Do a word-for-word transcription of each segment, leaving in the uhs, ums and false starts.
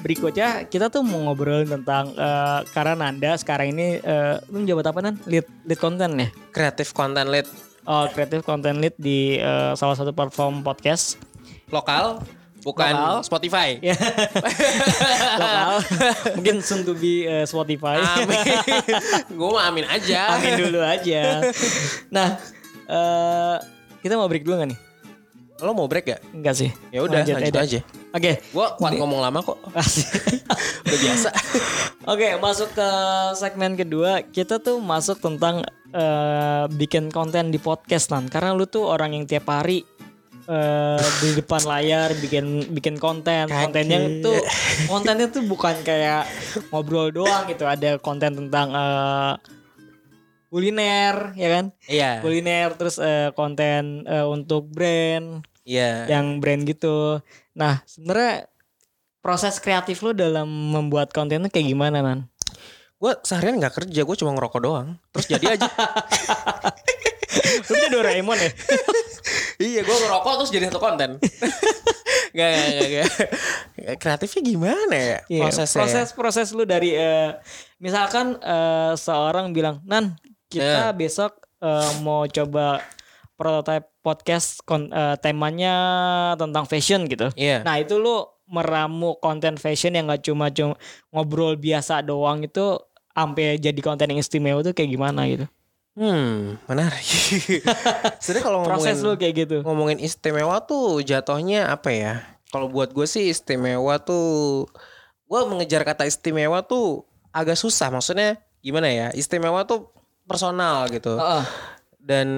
berikutnya kita tuh mau ngobrol tentang uh, karena Nanda sekarang ini uh, lu menjabat apa Nan? Lead lead content ya? Creative content lead. Oh, creative content lead di uh, salah satu platform podcast lokal. Bukan lokal. Spotify. Yeah. Lokal. Mungkin soon to be uh, Spotify. Amin. Gue mau amin aja. Amin dulu aja. Nah, uh, kita mau break dulu gak nih? Lo mau break gak? Enggak sih. Ya udah, lanjut, lanjut aja. Oke. Okay. Gue kuat ngomong lama kok. Udah biasa. Oke, okay, masuk ke segmen kedua. Kita tuh masuk tentang uh, bikin konten di podcast Nan. Karena lu tuh orang yang tiap hari Uh, di depan layar bikin bikin konten Kaki. kontennya tuh kontennya tuh bukan kayak ngobrol doang gitu, ada konten tentang uh, kuliner ya kan, yeah. kuliner, terus uh, konten uh, untuk brand, yeah. yang brand gitu. Nah sebenarnya proses kreatif lo dalam membuat kontennya kayak gimana Nan? Gue seharian nggak kerja, gue cuma ngerokok doang terus jadi aja. Lu punya Doraemon ya? Iya, gue ngerokok terus jadi satu konten. Gak, gak, gak, gak. Kreatifnya gimana ya? Yeah, prosesnya. Proses-proses lu dari, uh, misalkan uh, seorang bilang, Nan, kita yeah. besok uh, mau coba prototype podcast kon- uh, temanya tentang fashion gitu. Yeah. Nah itu lu meramu konten fashion yang gak cuma cuma ngobrol biasa doang itu, sampai jadi konten yang istimewa tuh kayak gimana hmm. gitu. Hmm, menarik. Sebenarnya kalau ngomongin proses lu kayak gitu. Ngomongin istimewa tuh jatuhnya apa ya? Kalau buat gue sih istimewa tuh, gue mengejar kata istimewa tuh agak susah. Maksudnya gimana ya? Istimewa tuh personal gitu. Uh-uh. Dan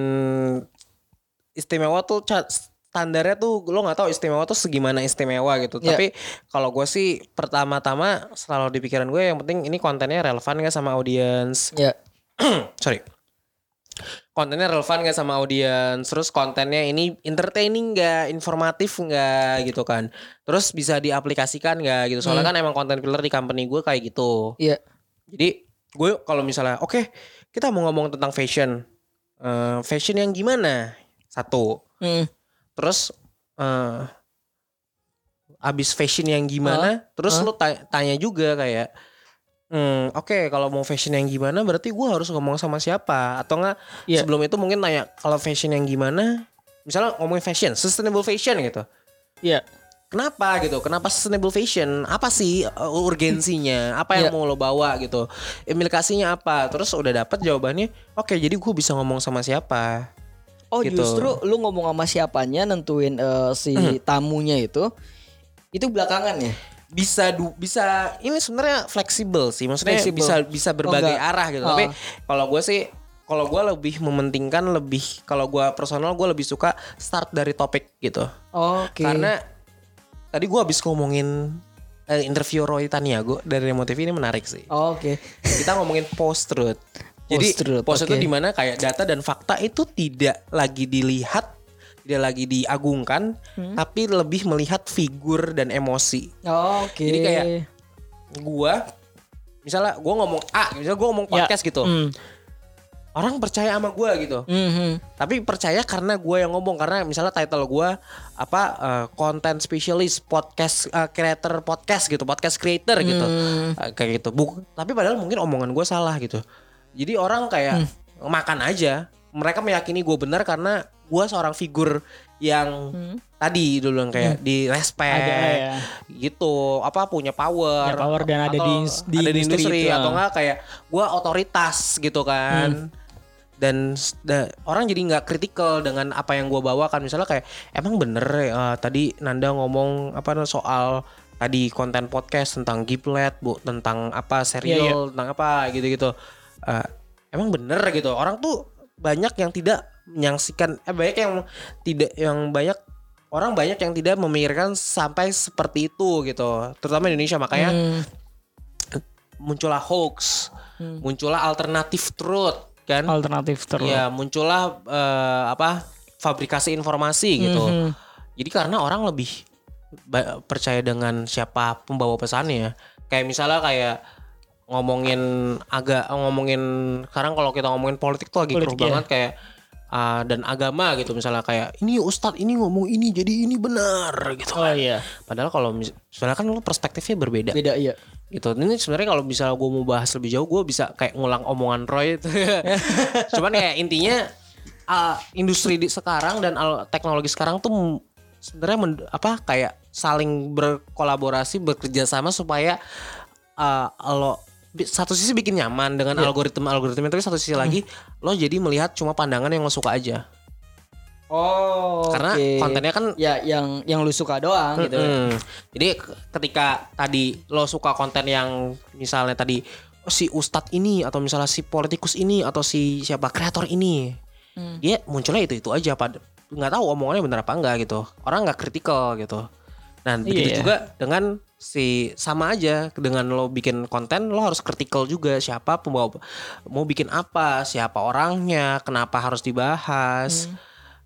istimewa tuh standarnya tuh lo nggak tahu istimewa tuh segimana istimewa gitu. Yeah. Tapi kalau gue sih pertama-tama selalu di pikiran gue yang penting ini kontennya relevan nggak sama audiens. Yeah. Sorry. Kontennya relevan gak sama audiens, terus kontennya ini entertaining gak, informatif gak gitu kan, terus bisa diaplikasikan gak gitu. Soalnya hmm. kan emang konten pillar di company gue kayak gitu. Iya. Jadi gue kalau misalnya oke okay, kita mau ngomong tentang fashion, uh, fashion yang gimana? Satu. hmm. Terus uh, abis fashion yang gimana huh? Terus huh? lu ta- tanya juga kayak Hmm, oke, okay, kalau mau fashion yang gimana berarti gue harus ngomong sama siapa atau enggak? Yeah. Sebelum itu mungkin tanya kalau fashion yang gimana? Misalnya ngomongin fashion, sustainable fashion gitu. Iya. Yeah. Kenapa gitu? Kenapa sustainable fashion? Apa sih urgensinya? Apa yang yeah. mau lo bawa gitu? Implikasinya apa? Terus udah dapat jawabannya, oke, okay, jadi gue bisa ngomong sama siapa? Oh, gitu. Justru lu ngomong sama siapanya nentuin uh, si mm-hmm. tamunya itu. Itu belakangan ya? Bisa du, bisa ini sebenarnya fleksibel sih, maksudnya flexible. bisa bisa berbagai oh, arah gitu. Oh. Tapi kalau gue sih, kalau gue lebih mementingkan lebih kalau gue personal gue lebih suka start dari topik gitu. Oke. Okay. Karena tadi gue habis ngomongin eh, interview Roy Taniago dari Remotiv, ini menarik sih. Oh, oke. Okay. Kita ngomongin post truth. Jadi post truth okay. itu di mana kayak data dan fakta itu tidak lagi dilihat, tidak lagi diagungkan, hmm. tapi lebih melihat figur dan emosi. Oh, oke. Okay. Jadi kayak gue, misalnya gue ngomong A, misalnya gue ngomong podcast ya. gitu, hmm. orang percaya sama gue gitu. Hmm. Tapi percaya karena gue yang ngomong, karena misalnya title gue apa uh, content specialist, podcast uh, creator, podcast gitu, podcast creator hmm. gitu, uh, kayak gitu. Buk, tapi padahal mungkin omongan gue salah gitu. Jadi orang kayak hmm. makan aja. Mereka meyakini gue benar karena gue seorang figur yang hmm. tadi dulu yang kayak hmm. di respect ya. gitu, apa punya power, ya, power dan atau ada di, di ada di industri, industri atau enggak kayak gue otoritas gitu kan. Hmm. Dan da, orang jadi nggak kritikal dengan apa yang gue bawakan, misalnya kayak emang bener uh, tadi Nanda ngomong apa soal tadi konten podcast tentang Gimlet bu, tentang apa serial, yeah, yeah. tentang apa gitu-gitu, uh, emang bener gitu. Orang tuh banyak yang tidak menyaksikan eh banyak yang tidak yang banyak orang banyak yang tidak memikirkan sampai seperti itu gitu, terutama di Indonesia. Makanya hmm. muncullah hoax, hmm. muncullah alternative truth kan, alternative truth ya, muncullah uh, apa fabrikasi informasi gitu. hmm. Jadi karena orang lebih ba- percaya dengan siapa pembawa pesannya, kayak misalnya kayak ngomongin agak ngomongin sekarang kalau kita ngomongin politik tuh lagi keruh banget, kayak uh, dan agama gitu, misalnya kayak ini ustadz ini ngomong ini jadi ini benar gitu kan. Oh, iya. Padahal kalau mis- sebenarnya kan perspektifnya berbeda. Beda iya. Gitu. Ini sebenarnya kalau misalnya gue mau bahas lebih jauh, gue bisa kayak ngulang omongan Roy itu. Cuman kayak intinya uh, industri di sekarang dan al- teknologi sekarang tuh sebenarnya men- apa kayak saling berkolaborasi, bekerja sama supaya uh, lo satu sisi bikin nyaman dengan yeah. algoritma-algoritma, tapi satu sisi lagi mm. lo jadi melihat cuma pandangan yang lo suka aja. Oh. Karena okay. kontennya kan ya yang yang lo suka doang mm-hmm. gitu. Jadi ketika tadi lo suka konten yang misalnya tadi oh, si ustadz ini atau misalnya si politikus ini atau si siapa kreator ini, mm. dia munculnya itu-itu aja, pada nggak tahu omongannya benar apa enggak gitu. Orang nggak kritikal gitu. Nah, begitu yeah. juga dengan si sama aja dengan lo bikin konten, lo harus critical juga siapa pembawa, mau bikin apa, siapa orangnya, kenapa harus dibahas, hmm.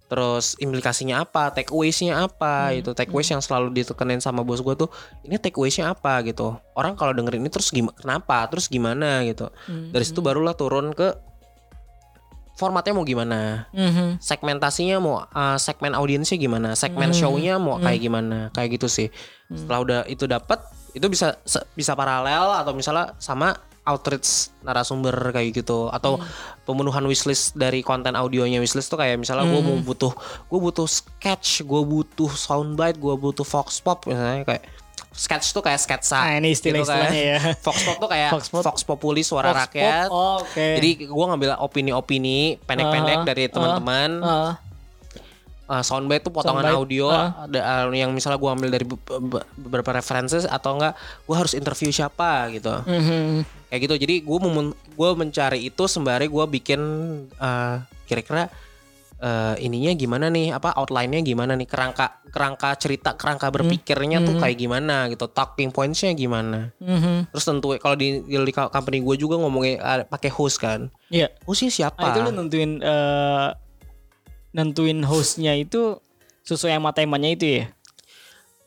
terus implikasinya apa, takeaways-nya apa, hmm. itu takeaways hmm. yang selalu ditekenin sama bos gue tuh, ini takeaways-nya apa gitu. Orang kalau dengerin ini terus gimana, kenapa, terus gimana gitu. Hmm. Dari situ barulah turun ke formatnya mau gimana, mm-hmm. segmentasinya mau uh, segmen audiensnya gimana, segmen mm-hmm. show-nya mau mm-hmm. kayak gimana, kayak gitu sih. Mm-hmm. Setelah udah itu dapat, itu bisa se- bisa paralel atau misalnya sama outreach narasumber kayak gitu atau mm-hmm. pemenuhan wishlist dari konten audionya. Wishlist tuh kayak misalnya mm-hmm. gue mau butuh, gue butuh sketch, gue butuh soundbite, gue butuh vox pop misalnya kayak. Sketch tuh kayak sketsa. Nah, ini istilah-istilahnya gitu ya. Vox pop tuh kayak Vox, Vox Populi suara Vox rakyat. Oh, okay. Jadi gue ngambil opini-opini pendek-pendek uh, dari teman-teman. Uh, uh. Uh, soundbite tuh potongan soundbite, audio uh. da- yang misalnya gue ambil dari be- be- beberapa references atau enggak gue harus interview siapa gitu. Mm-hmm. Kayak gitu. Jadi gue mem- gue mencari itu sembari gue bikin uh, kira-kira Uh, ininya gimana nih, apa outline-nya gimana nih, kerangka kerangka cerita, kerangka berpikirnya mm-hmm. tuh kayak gimana gitu, talking points-nya gimana. Mm-hmm. Terus tentu kalau di, di company gue juga ngomongin uh, pakai host kan. Iya. Yeah. Hostnya siapa? Ah, itu lu nentuin uh, nentuin host-nya itu sesuai sama temanya itu ya.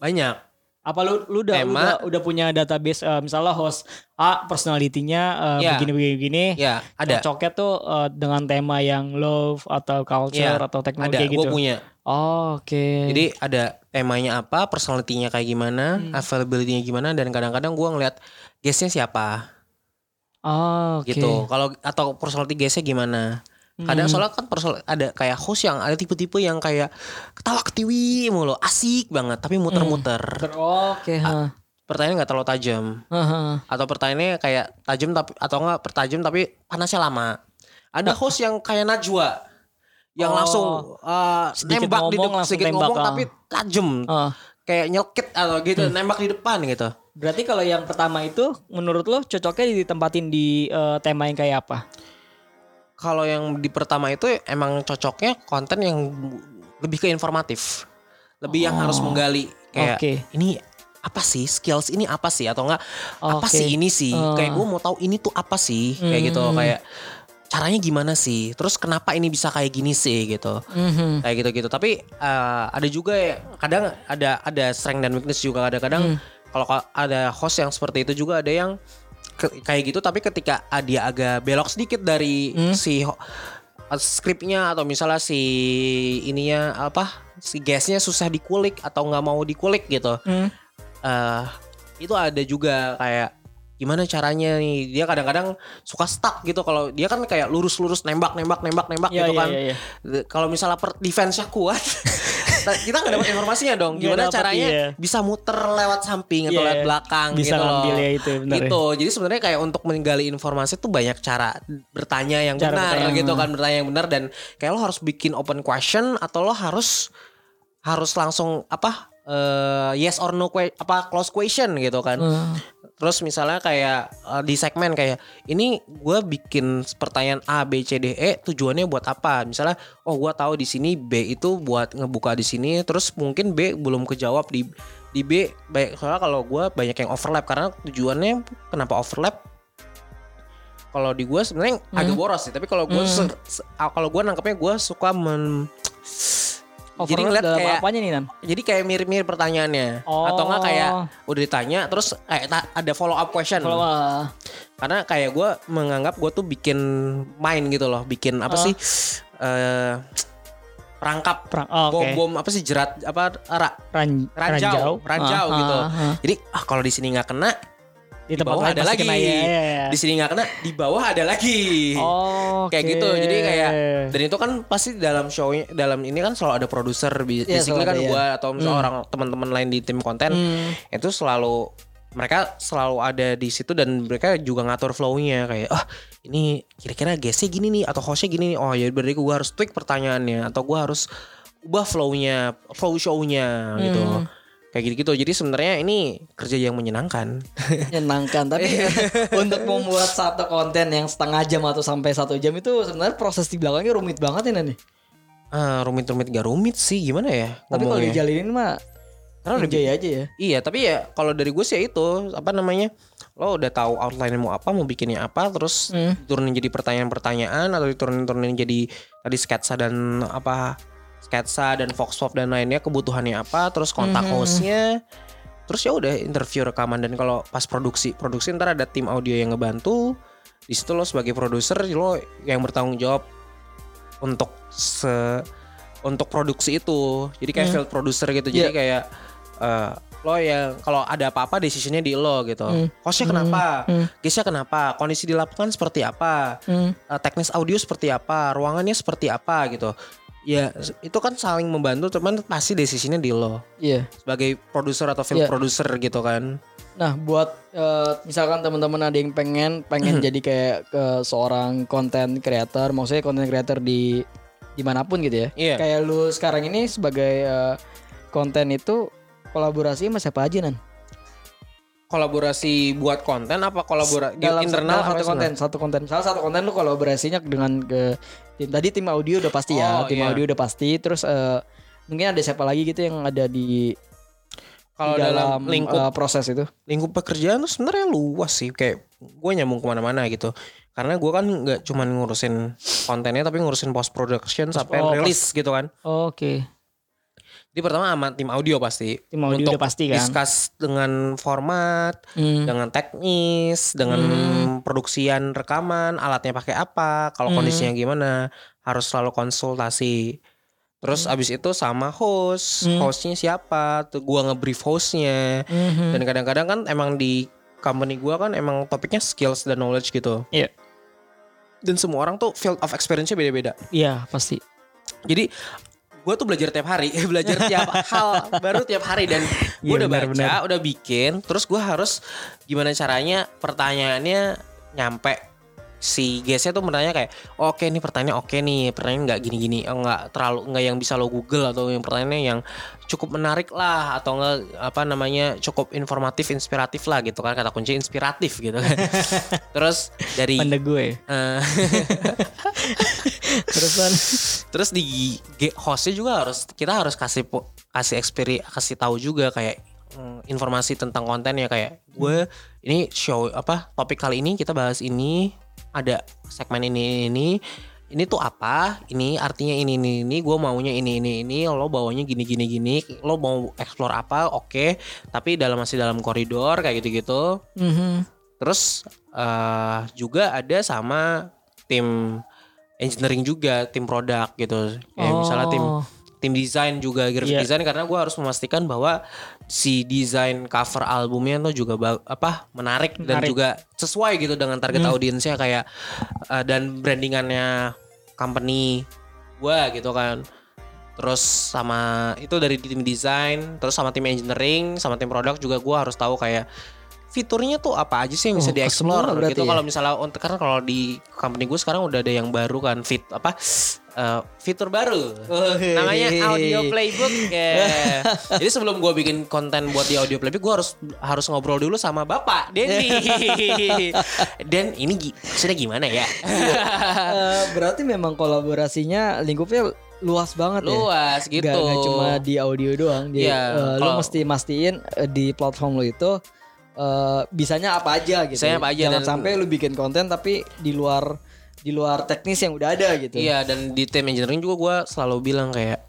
Banyak. Apa lu lu udah Tema, udah, udah punya database uh, misalnya host A personality-nya uh, yeah. begini-begini. Iya, yeah, ada. Cocoknya tuh uh, dengan tema yang love atau culture yeah, atau teknologi ada, gitu. Ada, gue punya. Oh, oke. Okay. Jadi ada temanya apa, personality-nya kayak gimana, hmm. availability-nya gimana, dan kadang-kadang gue ngeliat guest-nya siapa. Oh, oke. Okay. Gitu. Kalau atau personality guest-nya gimana? Kadang hmm. soalnya kan perso- ada kayak host yang ada tipe-tipe yang kayak ketawa ketiwi mulu, asik banget tapi muter-muter. Hmm. Oke. Okay, A- pertanyaan nggak terlalu tajam. Uh-huh. Atau pertanyaannya kayak tajam tapi atau nggak pertajam tapi panasnya lama. Ada host yang kayak Najwa yang oh, langsung uh, nembak ngomong, di depan sedikit nembak, ngomong uh. tapi tajam. Uh. Kayak nyokit atau gitu hmm. nembak di depan gitu. Berarti kalau yang pertama itu menurut lo cocoknya ditempatin di uh, tema yang kayak apa? Kalau yang di pertama itu emang cocoknya konten yang lebih ke informatif, lebih oh. yang harus menggali kayak okay. ini apa sih, skills ini apa sih atau enggak okay. apa sih ini sih uh. kayak gue mau tahu ini tuh apa sih mm-hmm. kayak gitu, kayak caranya gimana sih, terus kenapa ini bisa kayak gini sih gitu mm-hmm. kayak gitu-gitu. Tapi uh, ada juga ya, kadang ada ada strength dan weakness juga kadang-kadang mm. kalau ada host yang seperti itu juga ada yang kayak gitu, tapi ketika dia agak belok sedikit dari hmm? si uh, skripnya atau misalnya si ininya apa si guestnya susah dikulik atau nggak mau dikulik gitu hmm? uh, itu ada juga kayak gimana caranya nih, dia kadang-kadang suka stuck gitu. Kalau dia kan kayak lurus-lurus nembak nembak nembak nembak yeah, gitu yeah, kan yeah, yeah. Kalau misalnya per defense-nya kuat kita nggak dapat informasinya dong gimana dapet, caranya iya. bisa muter lewat samping atau yeah, lewat belakang bisa gitu loh ya itu, gitu. Jadi sebenarnya kayak untuk menggali informasi tuh banyak cara bertanya yang cara benar bertanya. Gitu kan, bertanya yang benar, dan kayak lo harus bikin open question atau lo harus harus langsung apa uh, yes or no que- apa close question gitu kan uh. Terus misalnya kayak uh, di segmen kayak ini gue bikin pertanyaan A B C D E tujuannya buat apa? Misalnya oh gue tahu di sini B itu buat ngebuka di sini, terus mungkin B belum kejawab di di B. Banyak, soalnya kalau gue banyak yang overlap karena tujuannya kenapa overlap? Kalau di gue sebenarnya hmm. agak boros sih, tapi kalau gue hmm. kalau gue nangkepnya gue suka men Jadi ngeliat kayak apanya nih, Nan? Jadi kayak mirip-mirip pertanyaannya. Oh. Atau enggak kayak udah ditanya terus kayak ta- ada follow up question. Follow up. Karena kayak gue menganggap gue tuh bikin main gitu loh, bikin apa oh. sih uh, perangkap, Perang, oh, okay. bom bom apa sih jerat apa ra, Ran, ranjau, ranjau, ranjau ah, gitu. Ah, ah. Jadi ah kalau di sini nggak kena, di, di bawah ada lagi. Kena, ya, ya, ya. Di sini nggak kena, di bawah ada lagi. Oh, kayak okay. gitu. Jadi kayak dan itu kan pasti dalam show-nya, dalam ini kan selalu ada produser, basically yeah, kan gue ya. Atau misalnya hmm. orang teman-teman lain di tim konten hmm. itu selalu mereka selalu ada di situ dan mereka juga ngatur flow-nya kayak ah oh, ini kira-kira guest-nya gini nih atau host-nya gini nih. Oh ya berarti gue harus tweak pertanyaannya atau gue harus ubah flow-nya, flow show-nya hmm. gitu. Kayak gitu-gitu. Jadi sebenarnya ini kerja yang menyenangkan. Menyenangkan. Tapi untuk membuat satu konten yang setengah jam atau sampai satu jam itu sebenarnya proses di belakangnya rumit banget ya Nani. Uh, rumit-rumit gak rumit sih gimana ya. Tapi kalau dijalinin mah karena udah biaya aja ya. Iya, tapi ya kalau dari gue sih ya itu apa namanya? Lo udah tahu outline mau apa, mau bikinnya apa, terus hmm. turunin jadi pertanyaan-pertanyaan atau diturunin-turunin jadi tadi sketsa dan apa? Sketsa dan vox pop dan lainnya kebutuhannya apa, terus kontak hmm. hostnya. Terus ya udah interview rekaman dan kalau pas produksi, produksi ntar ada tim audio yang ngebantu. Di situ lo sebagai produser lo yang bertanggung jawab untuk se untuk produksi itu. Jadi kayak hmm. field producer gitu. Jadi yeah. kayak Uh, lo yang kalau ada apa-apa decisionnya di lo gitu. mm. Hostnya kenapa, mm. guestnya kenapa, kondisi di lapangan seperti apa, mm. uh, teknis audio seperti apa, ruangannya seperti apa gitu. Ya itu kan saling membantu, cuman pasti decisionnya di lo yeah. sebagai produser atau film yeah. produser gitu kan. Nah buat uh, misalkan teman-teman ada yang pengen pengen jadi kayak uh, seorang content creator, maksudnya content creator di dimanapun gitu ya yeah. kayak lu sekarang ini sebagai uh, konten itu kolaborasi sama siapa aja Nan? Kolaborasi buat konten apa kolaborasi dalam internal dalam satu konten? Satu konten. Salah satu konten lu kolaborasinya dengan ke tim tadi tim audio udah pasti ya, oh, tim yeah. audio udah pasti. Terus uh, mungkin ada siapa lagi gitu yang ada di kalau dalam, dalam lingkup uh, proses itu? Lingkup pekerjaan tuh sebenarnya luas sih, kayak gue nyambung kemana-mana gitu. Karena gue kan nggak cuma ngurusin kontennya tapi ngurusin post production sampai oh, rilis gitu kan. Oh, Oke. Okay. Jadi pertama sama tim audio pasti. Tim audio untuk udah pasti kan. Discuss dengan format, hmm. dengan teknis, dengan hmm. produksian rekaman, alatnya pakai apa, kalau hmm. kondisinya gimana, harus selalu konsultasi. Terus hmm. abis itu sama host, hmm. hostnya siapa, tuh gua nge-brief hostnya. Hmm. Dan kadang-kadang kan emang di company gua kan emang topiknya skills dan knowledge gitu. Iya. Yeah. Dan semua orang tuh field of experience-nya beda-beda. Iya, yeah, pasti. Jadi gue tuh belajar tiap hari, belajar tiap hal baru tiap hari dan gue ya, udah bener, baca, bener. udah bikin, terus gue harus gimana caranya pertanyaannya nyampe si guestnya tuh bertanya kayak, oh, oke okay, nih pertanyaan oke okay, nih, pertanyaan nggak gini-gini, nggak terlalu nggak yang bisa lo Google atau yang pertanyaannya yang cukup menarik lah atau nggak apa namanya cukup informatif, inspiratif lah gitu kan, kata kunci inspiratif gitu kan. Terus dari panda gue. Uh, Terusan, terus di hostnya juga harus kita harus kasih kasih experience, kasih tahu juga kayak informasi tentang konten ya kayak gue ini show apa topik kali ini kita bahas ini. Ada segmen ini, ini, ini tuh apa, ini artinya ini, ini, ini, gue maunya ini, ini, ini, lo bawanya gini, gini, gini, lo mau explore apa, oke, okay. Tapi dalam masih dalam koridor, kayak gitu-gitu. Mm-hmm. Terus uh, juga ada sama tim engineering juga, tim produk gitu, kayak oh. misalnya tim tim desain juga, graphic yeah. design, karena gue harus memastikan bahwa si desain cover albumnya tuh juga ba- apa menarik, menarik dan juga sesuai gitu dengan target hmm. audiensnya kayak uh, dan brandingannya company gue gitu kan. Terus sama itu dari tim desain, terus sama tim engineering, sama tim produk juga gue harus tahu kayak fiturnya tuh apa aja sih yang bisa oh, dieksplor gitu ya? Kalau misalnya untuk karena kalau di company gue sekarang udah ada yang baru kan fit apa uh, fitur baru oh, hey. namanya Audio Playbook yeah. Jadi sebelum gue bikin konten buat di Audio Playbook gue harus harus ngobrol dulu sama Bapak Deddy dan ini maksudnya gimana ya. uh, berarti memang kolaborasinya lingkupnya luas banget ya. Luas gitu. Gak, gak cuma di audio doang. Jadi yeah, uh, lo mesti mastiin uh, di platform lo itu Uh, bisanya apa aja gitu. Bisanya apa aja. Jangan dan sampai lu bikin konten tapi di luar di luar teknis yang udah ada gitu. Iya, dan di tim engineering juga gue selalu bilang kayak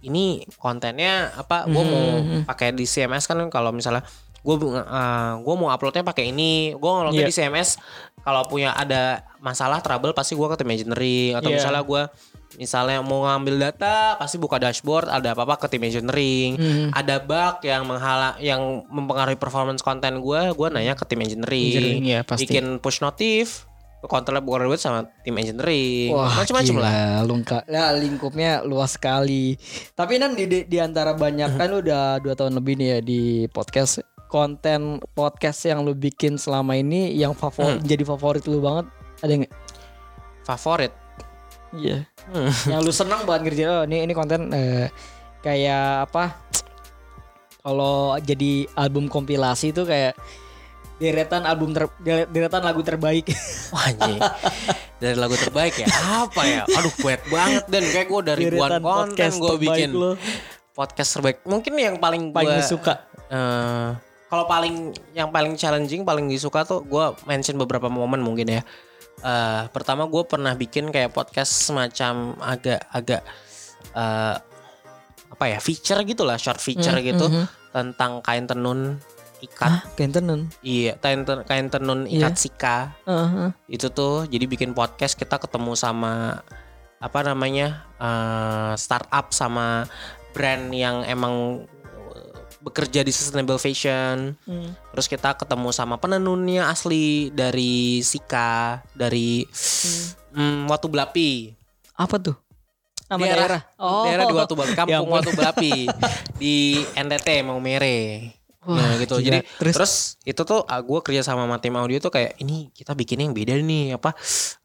ini kontennya apa, gue mau pakai di C M S kan, kalau misalnya gue uh, gue mau uploadnya pakai ini, gue uploadnya yeah. di C M S. Kalau punya ada masalah trouble pasti gue ke tim engineering, atau yeah. misalnya gue misalnya mau ngambil data pasti buka dashboard, ada apa-apa ke tim engineering. Mm. Ada bug yang menghala yang mempengaruhi performance konten gue, gue nanya ke tim engineering. engineering ya, pasti. Bikin push notif kontrol buat sama tim engineering. Wah, macam-macam lah. Lungka. Nah, lingkupnya luas sekali. Tapi kan di, di, di antara banyak kan lu udah dua tahun lebih nih ya di podcast, konten podcast yang lu bikin selama ini yang favorit, hmm. jadi favorit lu banget ada enggak? Favorit. Iya. Yeah. Hmm. Yang lu senang banget ngerjain. Oh, ini ini konten eh, kayak apa? Kalau jadi album kompilasi itu kayak deretan album ter, deretan lagu terbaik. Wah anjing. Dari lagu terbaik ya. Apa ya? Aduh, banyak banget dan kayak gue dari ribuan konten gue bikin lo. Podcast terbaik. Mungkin yang paling gue paling suka. Uh, kalau paling yang paling challenging, paling disuka tuh gue mention beberapa momen mungkin ya. Uh, pertama gue pernah bikin kayak podcast semacam agak-agak uh, apa ya? feature gitulah, short feature mm, gitu mm-hmm. tentang kain tenun ikat. Hah, kain tenun. Iya, kain tenun, kain tenun ikat yeah. Sika. Uh-huh. Itu tuh jadi bikin podcast, kita ketemu sama apa namanya? Uh, startup sama brand yang emang bekerja di sustainable fashion. Hmm. Terus kita ketemu sama penenunnya asli dari Sika, dari hmm. mm, Watublapi. Apa tuh? Nama daerah. Daerah, oh. daerah di Watublapi, kampung ya Watublapi di N T T Maumere. Wah, nah gitu gila. Jadi terus, terus itu tuh gue kerja sama tim audio tuh kayak ini kita bikin yang beda nih apa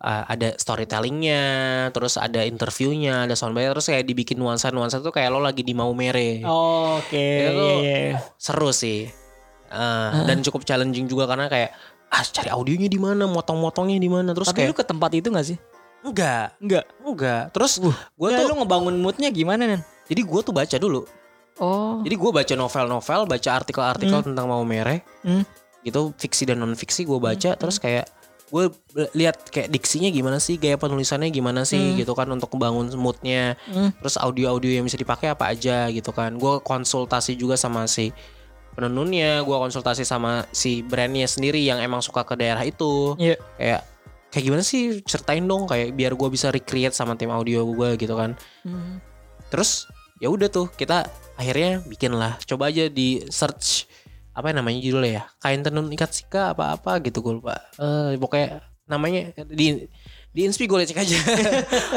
uh, ada storytellingnya, terus ada interviewnya, ada soundbite, terus kayak dibikin nuansa-nuansa tuh kayak lo lagi di Maumere. Oh, oke. Okay. Yeah, yeah. Seru sih uh, huh? dan cukup challenging juga karena kayak ah cari audionya di mana, motong-motongnya di mana, terus tapi kayak, lu ke tempat itu nggak sih? Enggak, enggak, enggak. Terus uh, gue tuh lu ngebangun moodnya gimana nih? Jadi gue tuh baca dulu. Oh. Jadi gue baca novel-novel, baca artikel-artikel mm. tentang Maumere, mm. gitu, fiksi dan non-fiksi gue baca, mm. terus kayak gue lihat kayak diksinya gimana sih, gaya penulisannya gimana sih, mm. gitu kan, untuk membangun moodnya, mm. terus audio-audio yang bisa dipakai apa aja, gitu kan. Gue konsultasi juga sama si penenunnya, gue konsultasi sama si brandnya sendiri yang emang suka ke daerah itu, yeah. kayak kayak gimana sih, ceritain dong, kayak biar gue bisa recreate sama tim audio gue, gitu kan. Mm. Terus ya udah tuh kita akhirnya bikin lah, coba aja di search apa namanya judulnya ya, kain tenun ikat Sika apa-apa gitu gue lupa, uh, pokoknya namanya di di Inspigo cek aja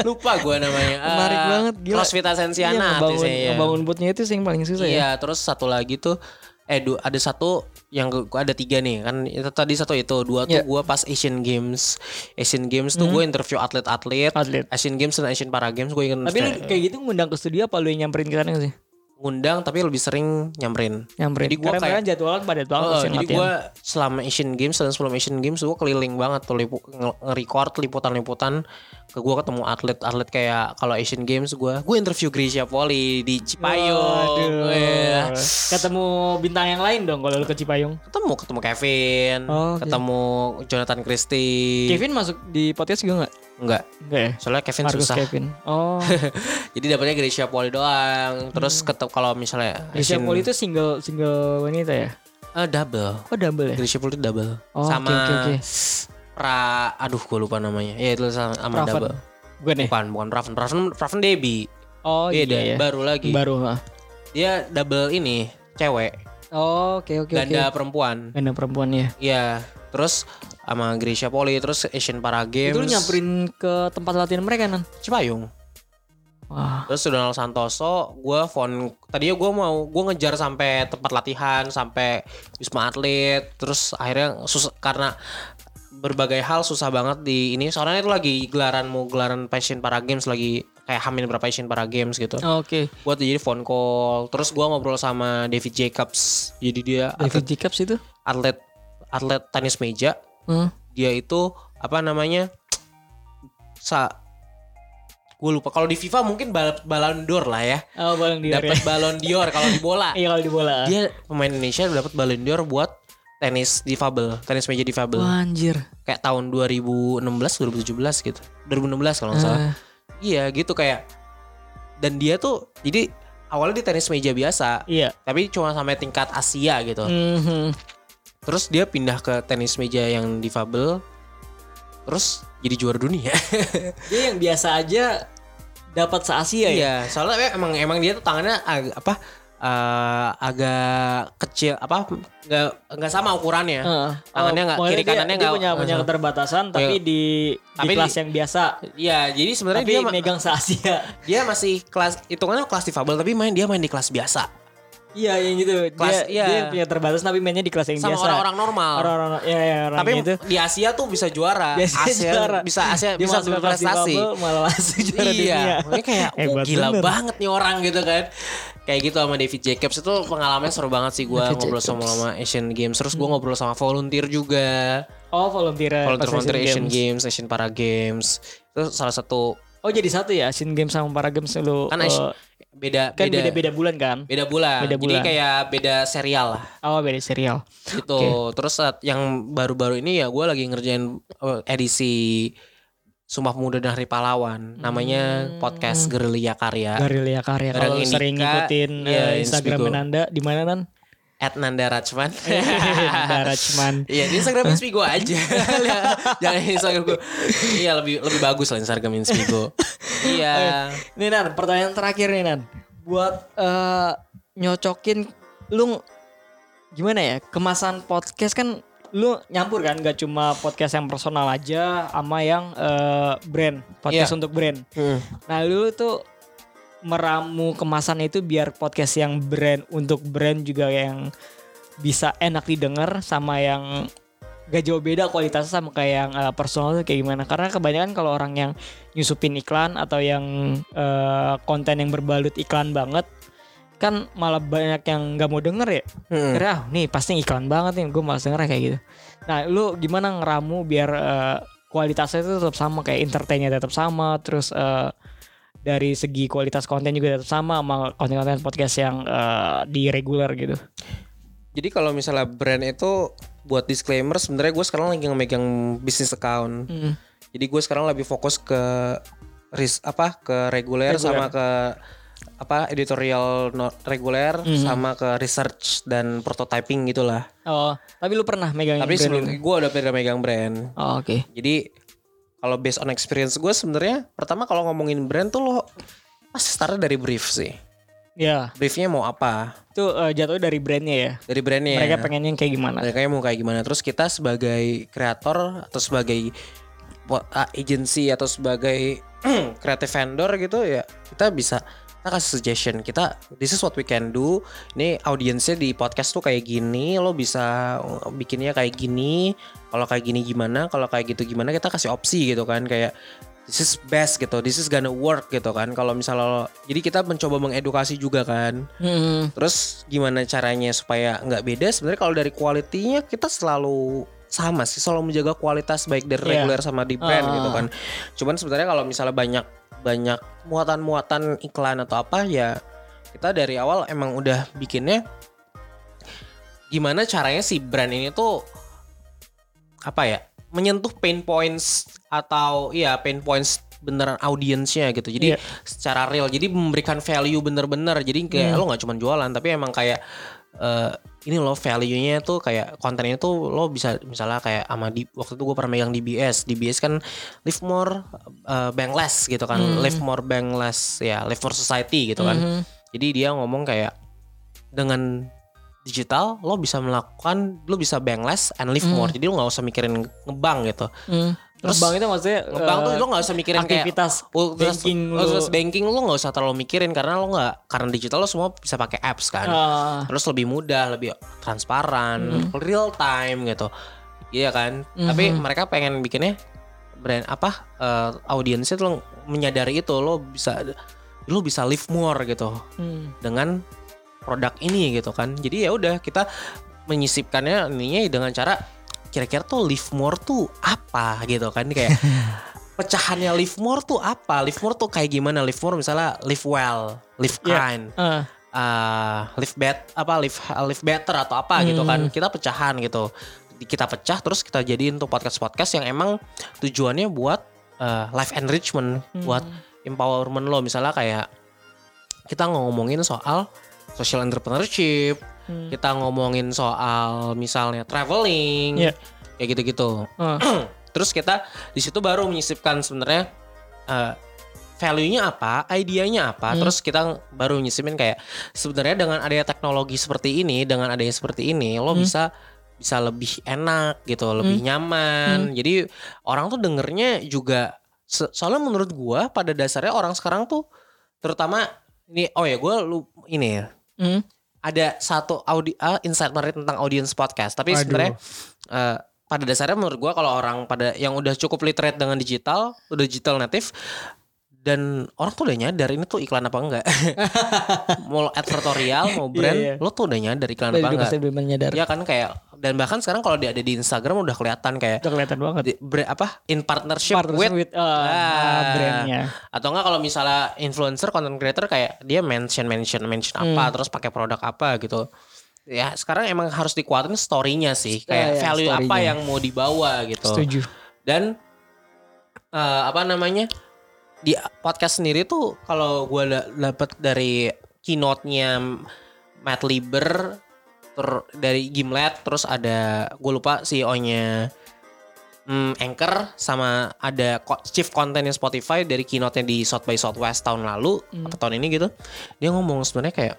lupa gue namanya, uh, menarik banget gila. Crossfit Asensiana iya, ya. Bangun bootnya itu yang paling susah iya, ya terus satu lagi tuh eh du, ada satu yang gue ada tiga nih kan itu, tadi satu itu dua tuh yeah. gue pas Asian Games Asian Games tuh hmm. gue interview atlet-atlet Atlet. Asian Games dan Asian Para Games gue ingin tapi lu kayak gitu ngundang ke studio apa lu yang nyamperin ke sana sih? Ngundang tapi lebih sering nyamperin. Nyamperin. Jadi gue kayak jadwalan pada jadwal. Uh, jadi gue selama Asian Games dan sebelum Asian Games gue keliling banget tuh lipu, nge-record liputan-liputan ke gue ketemu atlet-atlet kayak kalau Asian Games gue gue interview Greysia Polii di Cipayung. Oh, yeah. Ketemu bintang yang lain dong kalau lu ke Cipayung. Ketemu ketemu Kevin, oh, ketemu okay. Jonathan Christie. Kevin masuk di podcast juga enggak? Enggak. Enggak ya? Soalnya Kevin Marcus susah. Kevin. Oh. Jadi dapatnya Greysia Polii doang. Terus hmm. ketemu kalau misalnya Greysia Polii itu single single wanita ya? Eh uh, double. Oh double ya? Greysia Polii itu double. Oh, sama okay, okay, okay. Pra aduh gue lupa namanya. Ya itu sama Raven. Double. Bukan nih. Bukan, bukan Raf Raf Raf Debi. Oh iya, iya. Baru lagi. Baru, ha. Dia double ini cewek. Oh, oke okay, oke okay, oke. Ganda okay. perempuan. Ganda perempuan ya. Iya. Terus sama Greysia Polii, terus Asian Para Games. Itu nyamperin ke tempat latihan mereka kan? Cipayung. Wah. Terus Donald Santoso, gue phone. Tadinya gue mau gue ngejar sampai tempat latihan, sampai Wisma Atlet. Terus akhirnya susah karena berbagai hal susah banget di ini. Soalnya itu lagi gelaran mau gelaran Asian Para Games lagi kayak hamin berapa Asian Para Games gitu. Oh, oke. Okay. Gue jadi phone call. Terus gue ngobrol sama David Jacobs. Jadi dia David atlet, Jacobs itu atlet atlet tenis meja. Hmm. Dia itu apa namanya sa gue lupa kalau di FIFA mungkin bal- Ballon d'Or lah ya. Oh, Ballon d'Or. Dapat ya. Ballon d'Or kalau di bola. Iya kalau di bola. Dia pemain Indonesia dapat Ballon d'Or buat tenis difabel, tenis meja difabel. Wah, anjir. Kayak tahun dua ribu enam belas dua ribu tujuh belas gitu. dua ribu enam belas kalau enggak uh. salah. Iya, gitu kayak. Dan dia tuh jadi awalnya di tenis meja biasa, iya. Tapi cuma sampai tingkat Asia gitu. Mm-hmm. Terus dia pindah ke tenis meja yang difabel, terus jadi juara dunia. Dia yang biasa aja dapat se Asia ya. Iya, soalnya emang emang dia tuh tangannya ag- apa uh, agak kecil, apa nggak nggak sama ukurannya. Uh, tangannya nggak, kiri kanannya nggak. Punya punya uh, keterbatasan, tapi di tapi di kelas di, yang biasa. Iya, jadi sebenarnya dia megang se Asia. Dia masih kelas, hitungannya kelas difabel, tapi main dia main di kelas biasa. Iya yang gitu, kelas, dia, iya. dia punya terbatas tapi mainnya di kelas yang sama biasa. Sama orang-orang normal. Orang-orang, ya, ya, orang tapi gitu. Di Asia tuh bisa juara. Asia, Asia juara. Bisa Asia dia bisa berprestasi. Malah langsung juara iya. dunia. Makanya kayak oh, gila bener. banget nih orang gitu kan. Kayak gitu sama David Jacobs itu pengalamannya seru banget sih gue ngobrol Jacobs. sama Asian Games. Terus gue ngobrol sama volunteer juga. Oh volunteer. Volunteer, volunteer Asian, Asian Games, Asian Para Games. Itu salah satu. Oh jadi satu ya Asian Games sama Para Games lu kan uh, beda kan beda beda bulan kan beda bulan. beda bulan jadi kayak beda serial lah oh beda serial gitu okay. Terus yang baru-baru ini ya gue lagi ngerjain edisi Sumpah Pemuda dan Hari Pahlawan, namanya hmm. podcast Gerilya Karya. Gerilya Karya kalau sering ngikutin ya, Instagram Nanda di mana Nan? At Nanda Rachman. Nanda Rachman. Iya, di Instagram Inspigo aja. Jangan Instagram gue. Iya, lebih lebih bagus lah Instagram Inspigo. Iya. Ini Nan, pertanyaan terakhir nih Nan. Buat uh, nyocokin lu gimana ya? Kemasan podcast kan lu nyampur kan, gak cuma podcast yang personal aja sama yang uh, brand, podcast yeah. untuk brand. Hmm. Nah, lu tuh meramu kemasan itu biar podcast yang brand untuk brand juga yang bisa enak didengar sama yang gak jauh beda kualitasnya sama kayak yang uh, personal kayak gimana. Karena kebanyakan kalau orang yang nyusupin iklan atau yang uh, konten yang berbalut iklan banget kan malah banyak yang gak mau denger ya. hmm. Karena ah, nih pasti iklan banget nih, gue malas denger kayak gitu. Nah lu gimana ngeramu biar uh, kualitasnya itu tetap sama, kayak entertainnya tetap sama, terus uh, dari segi kualitas konten juga tetap sama sama konten-konten podcast yang uh, di reguler gitu. Jadi kalau misalnya brand itu, buat disclaimer, sebenarnya gue sekarang lagi memegang business account. Mm. Jadi gue sekarang lebih fokus ke risk, apa ke reguler sama ke apa editorial reguler mm-hmm. sama ke research dan prototyping gitulah. Oh, tapi lu pernah megang tapi brand? Tapi sebelum gue udah pernah megang brand. Oh, oke. Okay. Jadi kalau based on experience gue sebenarnya, pertama kalau ngomongin brand tuh lo pasti startnya dari brief sih. Iya. Yeah. Briefnya mau apa? Itu uh, jatuhnya dari brandnya ya. Dari brandnya. Mereka pengennya kayak gimana? Mereka mau kayak gimana? Terus kita sebagai kreator atau sebagai uh, agency atau sebagai creative vendor gitu ya, kita bisa kita kasih suggestion. Kita this is what we can do. Ini audiensnya di podcast tuh kayak gini, lo bisa bikinnya kayak gini. Kalau kayak gini gimana? Kalau kayak gitu gimana? Kita kasih opsi gitu kan, kayak this is best gitu, this is gonna work gitu kan. Kalau misalnya lo, jadi kita mencoba mengedukasi juga kan. Mm-hmm. Terus gimana caranya supaya nggak beda? Sebenarnya kalau dari kualitinya kita selalu sama sih, selalu menjaga kualitas baik dari yeah. reguler sama di brand uh. gitu kan. Cuman sebenarnya kalau misalnya banyak banyak muatan-muatan iklan atau apa ya, kita dari awal emang udah bikinnya gimana caranya si brand ini tuh apa ya, menyentuh pain points atau ya pain points beneran audiensnya gitu. Jadi yeah. secara real, jadi memberikan value bener-bener. Jadi kayak yeah. lo gak cuma jualan, tapi emang kayak uh, ini lo value-nya tuh kayak kontennya tuh lo bisa misalnya kayak sama di, waktu itu gue pernah megang D B S. D B S kan live more uh, bang less gitu kan. Mm. Live more bang less ya, live more society gitu kan. Mm-hmm. Jadi dia ngomong kayak dengan digital lo bisa melakukan, lo bisa bank less and live mm. more. Jadi lo nggak usah mikirin ngebank gitu. Mm. Terus ngebank itu maksudnya ngebank uh, tuh lo nggak usah mikirin aktivitas kayak banking, lo, lo, banking lo nggak usah terlalu mikirin karena lo nggak, karena digital lo semua bisa pakai apps kan. Uh. Terus lebih mudah, lebih transparan, mm. real time gitu, iya kan. Mm-hmm. Tapi mereka pengen bikinnya brand apa? Uh, audiensnya tuh menyadari itu, lo bisa lo bisa live more gitu mm. dengan produk ini gitu kan. Jadi ya udah kita menyisipkannya ininya dengan cara kira-kira tuh live more tuh apa gitu kan, kayak pecahannya live more tuh apa, live more tuh kayak gimana, live more misalnya live well, live kind, yeah. uh. Uh, live bet apa live live better atau apa hmm. gitu kan. Kita pecahan gitu, kita pecah terus kita jadiin tuh podcast-podcast yang emang tujuannya buat uh, life enrichment, hmm. buat empowerment lo. Misalnya kayak kita ngomongin soal social entrepreneurship, hmm. kita ngomongin soal misalnya traveling, yeah. kayak gitu-gitu. Uh. Terus kita di situ baru menyisipkan sebenarnya uh, value-nya apa, idenya apa. Hmm. Terus kita baru menyisipin kayak sebenarnya dengan adanya teknologi seperti ini, dengan adanya seperti ini, lo hmm. bisa bisa lebih enak gitu, lebih hmm. nyaman. Hmm. Jadi orang tuh dengernya juga. So- soalnya menurut gue pada dasarnya orang sekarang tuh terutama ini, oh ya gue lu ini ya. Hmm. Ada satu audi, uh, insight menarik tentang audience podcast. Tapi sebenarnya uh, pada dasarnya menurut gue kalau orang pada yang udah cukup literate dengan digital, udah digital native, dan orang tuh udah nyadar ini tuh iklan apa enggak. Mau advertorial, mau brand, yeah, yeah. lo tuh udah nyadar iklan udah apa enggak. Udah menyadar. Ya kan kayak, dan bahkan sekarang kalau dia ada di Instagram udah kelihatan kayak. Udah kelihatan banget. Di, bre, apa, in partnership, partnership with, with uh, uh, brandnya. Atau enggak kalau misalnya influencer, content creator kayak dia mention, mention, mention hmm. apa, terus pakai produk apa gitu. Ya sekarang emang harus dikuatin story-nya sih. Kayak yeah, yeah, value story-nya. Apa yang mau dibawa gitu. Setuju. Dan uh, apa namanya, di podcast sendiri tuh kalau gue d- dapet dari keynote-nya Matt Lieber ter- dari Gimlet, terus ada gue lupa C E O-nya mm, Anchor, sama ada co- Chief Content-nya Spotify dari keynote-nya di South by Southwest tahun lalu hmm. atau tahun ini gitu. Dia ngomong sebenarnya kayak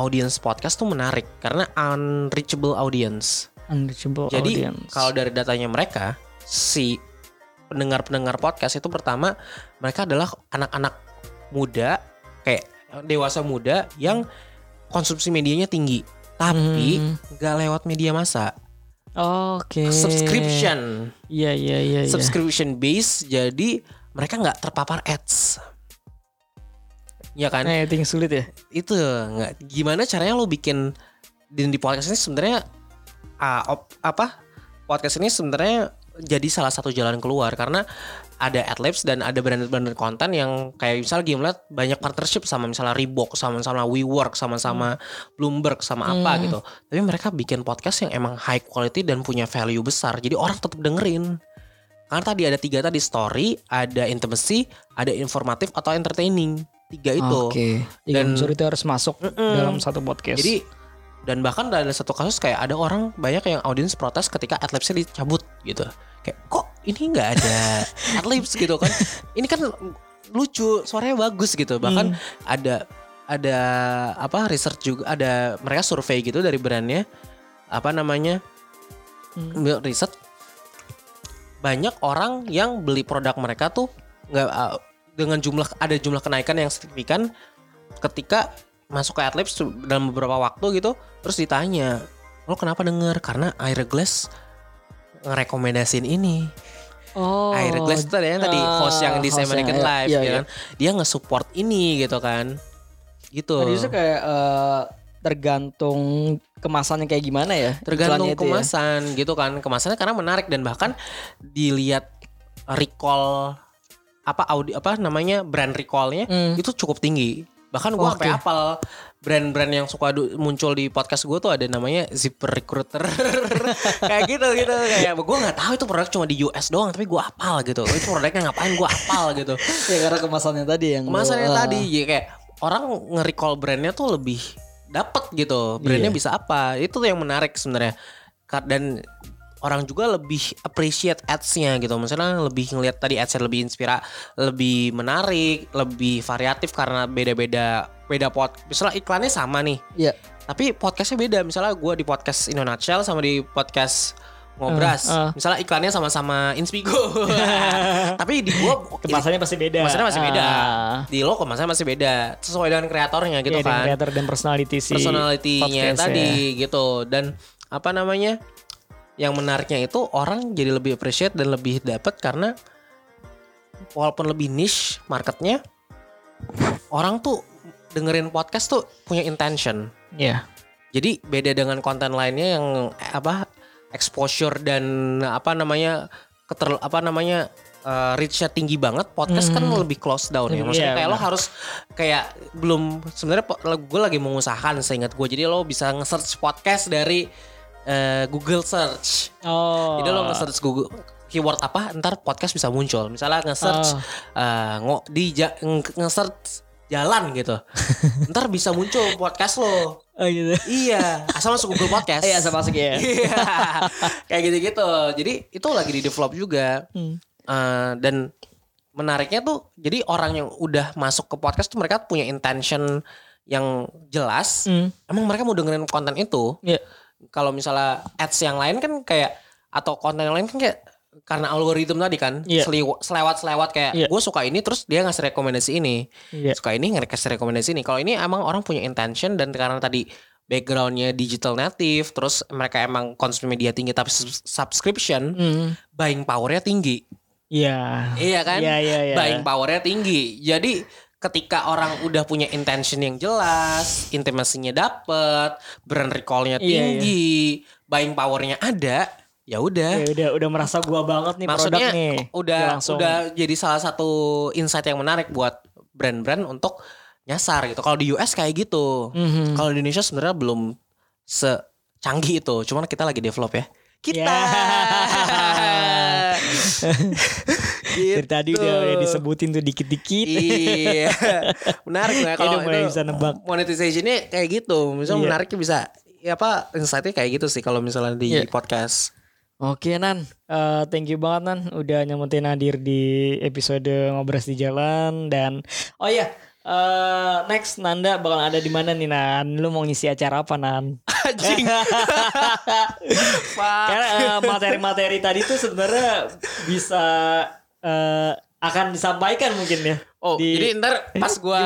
audience podcast tuh menarik karena unreachable audience. Unreachable Jadi, audience. Jadi kalau dari datanya mereka si pendengar-pendengar podcast itu pertama mereka adalah anak-anak muda kayak dewasa muda yang konsumsi medianya tinggi tapi nggak hmm. lewat media massa. Oke. Okay. Subscription. Iya iya iya. Subscription base jadi mereka nggak terpapar ads. Iya kan? Eh, itu yang sulit ya. Itu nggak. Gimana caranya lo bikin di, di podcast ini sebenarnya uh, op, apa? Podcast ini sebenarnya jadi salah satu jalan keluar karena ada adlibs dan ada branded-branded konten yang kayak misalnya Gimlet banyak partnership sama misalnya Reebok, sama-sama WeWork, sama-sama hmm. Bloomberg, sama hmm. apa gitu. Tapi mereka bikin podcast yang emang high quality dan punya value besar. Jadi orang tetap dengerin. Karena tadi ada tiga tadi story, ada intimacy, ada informatif atau entertaining. Tiga itu. Okay. Dan unsur itu harus masuk mm-mm. dalam satu podcast. Jadi dan bahkan ada satu kasus kayak ada orang banyak yang audiens protes ketika adlibsnya dicabut gitu. Kayak kok ini gak ada adlibs gitu kan. Ini kan lucu, suaranya bagus gitu. Bahkan hmm. ada ada apa research juga, ada mereka survei gitu dari brandnya. Apa namanya? Hmm. Riset. Banyak orang yang beli produk mereka tuh gak, dengan jumlah ada jumlah kenaikan yang signifikan ketika masuk ke adlibs dalam beberapa waktu gitu. Terus ditanya, lo kenapa denger? Karena Ira Glass ngerekomendasiin ini. Oh, Ira Glass itu adanya uh, tadi host yang di American Air, Life iya, ya kan? Iya. Dia nge-support ini gitu kan. Gitu. Jadi itu kayak uh, tergantung kemasannya kayak gimana ya. Tergantung kemasan ya? Gitu kan. Kemasannya karena menarik dan bahkan dilihat recall apa audio apa namanya brand recall-nya mm. itu cukup tinggi. Bahkan gue sampai okay. apal brand-brand yang suka du- muncul di podcast gue tuh ada namanya ZipRecruiter kayak gitu gitu kayak gue nggak tahu itu produk cuma di U S doang tapi gue apal gitu itu produknya ngapain gue apal gitu ya karena kemasannya tadi yang kemasannya gua... tadi ya kayak orang nge-recall brandnya tuh lebih dapet gitu brandnya yeah. bisa apa itu tuh yang menarik sebenarnya dan orang juga lebih appreciate ads-nya gitu. Misalnya lebih ngelihat tadi ads-nya lebih inspira, lebih menarik, lebih variatif karena beda-beda beda pod. Misalnya iklannya sama nih. Iya. Tapi podcastnya beda. Misalnya gue di podcast In a Nutshell sama di podcast Ngobras. Uh, uh. Misalnya iklannya sama-sama Inspigo. Tapi di gue kemasannya masih beda. Kemasannya masih beda. Uh. Di lo kemasannya masih beda. Sesuai dengan kreatornya gitu yeah, kan. Kreator dan personality sih. Personality-nya tadi ya. Gitu. Dan apa namanya? Yang menariknya itu orang jadi lebih appreciate dan lebih dapat karena walaupun lebih niche marketnya, orang tuh dengerin podcast tuh punya intention. Iya. Yeah. Jadi beda dengan konten lainnya yang apa exposure dan apa namanya keter apa namanya uh, reach-nya tinggi banget. Podcast mm. kan lebih close down ya. Maksudnya yeah, kayak bener. Lo harus kayak belum sebenarnya gue lagi mengusahakan seingat gue jadi lo bisa nge-search podcast dari Uh, Google search. Oh. Jadi lo nge-search Google keyword apa, ntar podcast bisa muncul. Misalnya nge-search oh. uh, ngo, di nge-search jalan gitu. Ntar bisa muncul podcast lo. Oh gitu. Iya, asal masuk Google Podcast. Iya, asal masuk ya. Iya. Kayak gitu-gitu. Jadi itu lagi di develop juga. Hmm. Uh, dan menariknya tuh, jadi orang yang udah masuk ke podcast tuh mereka punya intention yang jelas. Hmm. Emang mereka mau dengerin konten itu. Yeah. Kalau misalnya ads yang lain kan kayak, atau konten yang lain kan kayak, karena algoritma tadi kan yeah. selewat-selewat kayak yeah. gue suka ini terus dia ngasih rekomendasi ini yeah. suka ini ngasih rekomendasi ini. Kalau ini emang orang punya intention, dan karena tadi backgroundnya digital native, terus mereka emang konsumsi media tinggi tapi subscription, mm. buying powernya tinggi. Iya yeah. Iya kan yeah, yeah, yeah. Buying powernya tinggi. Jadi ketika orang udah punya intention yang jelas, intimasinya dapet, brand recallnya tinggi, yeah, yeah. buying powernya ada. Ya udah, udah udah merasa gua banget nih. Maksudnya, produk nih. Udah langsung. Udah jadi salah satu insight yang menarik buat brand-brand untuk nyasar gitu. Kalau di U S kayak gitu. Mm-hmm. Kalau di Indonesia sebenarnya belum secanggih itu. Cuman kita lagi develop ya. Kita. Yeah. Gitu. Dari tadi udah, udah disebutin tuh dikit-dikit. Iya. Menarik ya kalau monetization-nya kayak gitu. Misalnya yeah. menariknya bisa ya apa insight-nya kayak gitu sih kalau misalnya di yeah. podcast. Oke Nan, uh, thank you banget Nan udah nyempetin hadir di episode Ngobras di Jalan. Dan oh ya, yeah, uh, next Nanda bakal ada di mana nih Nan? Lu mau ngisi acara apa Nan? Anjing. Karena uh, materi-materi tadi tuh sebenarnya bisa uh, akan disampaikan mungkin ya. Oh, di... jadi ntar pas gue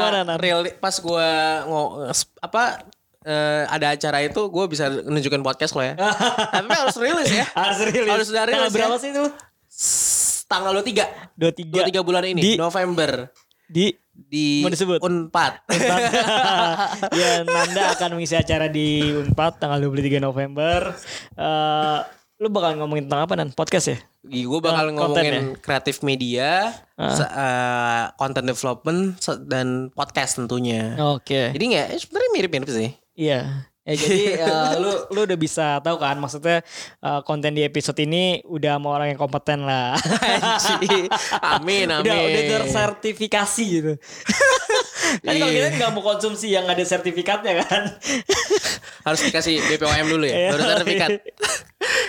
real, pas gue ngo apa? Uh, ada acara itu gue bisa nunjukin podcast lo ya. Tapi harus rilis ya. Harus rilis. Harus udah rilis. Tanggal berapa sih itu? Tanggal dua puluh tiga. dua puluh tiga. dua puluh tiga bulan ini. Di, November. Di? Di Unpad. Unpad. Ya, Nanda akan mengisi acara di Unpad tanggal dua puluh tiga November. Uh, lu bakal ngomongin tentang apa Nan? Podcast ya? Gue bakal nah, ngomongin kreatif media, uh. se- uh, content development, se- dan podcast tentunya. Oke. Okay. Jadi nggak, sebenarnya mirip-mirip sih. Iya, ya, jadi uh, lu lu udah bisa tahu kan, maksudnya uh, konten di episode ini udah sama orang yang kompeten lah. Amin, amin. Udah, udah tersertifikasi gitu. Kan kalau kita nggak mau konsumsi yang ada sertifikatnya kan. Harus dikasih B P O M dulu ya, baru sertifikat.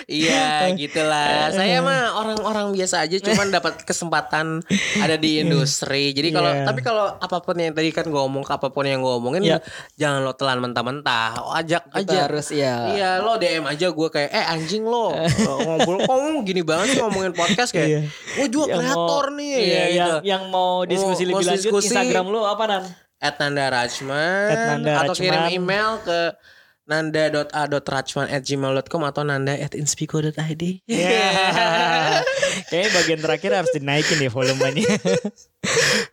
Iya, gitulah. Saya mah orang-orang biasa aja, cuman dapat kesempatan ada di industri. Jadi kalau yeah. tapi kalau apapun yang tadi kan gue omong, apapun yang gue omongin, yeah. jangan lo telan mentah-mentah. Oh, ajak kita aja. Harus ya. Iya, lo D M aja gue kayak, eh anjing lo, ngobrol kamu gini banget ngomongin podcast kayak, gue yeah. juga yang kreator mau, nih. Iya, gitu. yang, yang mau diskusi mau, lebih mau lanjut diskusi, Instagram lo apa Nan? et nanda rajman atau kirim email ke nanda dot a dot rajman at gmail dot com atau nanda at inspigo dot i d. Yeah. Kayaknya bagian terakhir harus dinaikin deh volumenya. Oke,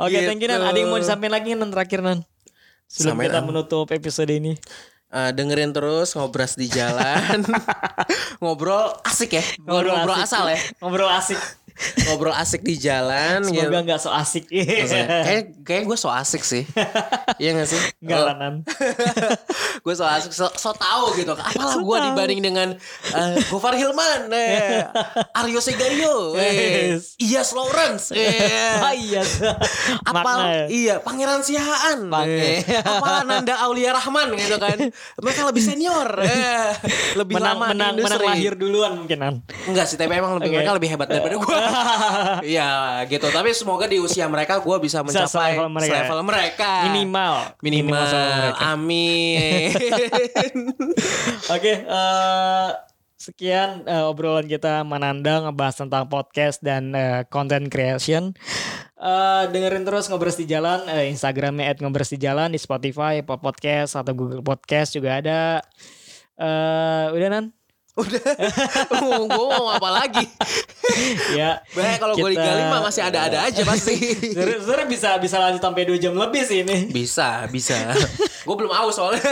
okay, gitu. Thank you Nan. Ada yang mau disampaikan lagi Nan terakhir Nan? Sebelum Sampai kita am. menutup episode ini. Uh, dengerin terus Ngobras di Jalan. Ngobrol asik ya. Ngobrol, ngobrol asik. asal ya. Ngobrol asik. Ngobrol asik di jalan. Semoga gitu. Gak so asik. Kayaknya kayak gue so asik sih. Iya gak sih? Gak oh. lanan. Gue so asik. So, so tau gitu. Apalah so gue dibanding dengan uh, Govar Hilman, eh, Aryo Segario, eh, Iyas Lawrence, eh, ah, Iyas. Apal, iya, Pangeran Siahaan, eh, apalah Nanda Aulia Rahman gitu kan. Mereka lebih senior, eh, lebih menang, lama menang, menang lahir duluan mungkinan. Enggak sih, tapi emang lebih, okay. mereka lebih hebat daripada gue. Iya gitu. Tapi semoga di usia mereka gue bisa mencapai level mereka. Level mereka minimal minimal, minimal mereka. Amin. Oke okay, uh, sekian uh, obrolan kita Mananda ngebahas tentang podcast dan uh, content creation. Uh, dengerin terus Ngobras di Jalan, uh, Instagramnya et ngobras di jalan, di Spotify, Apple Podcast atau Google Podcast juga ada. uh, Udah Nan? Udah. Gue mau apa lagi ya. Bahaya kalau gue digali mah masih ada-ada aja pasti. Sebenernya bisa bisa lanjut sampai dua jam lebih sih ini. Bisa bisa. Gue belum aus soalnya.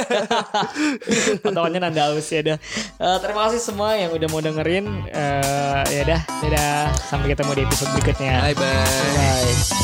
Pantauannya Nanda aus ya dah. Uh, terima kasih semua yang udah mau dengerin. Uh, ya dah, dadah. Sampai ketemu di episode berikutnya. Bye bye. Bye.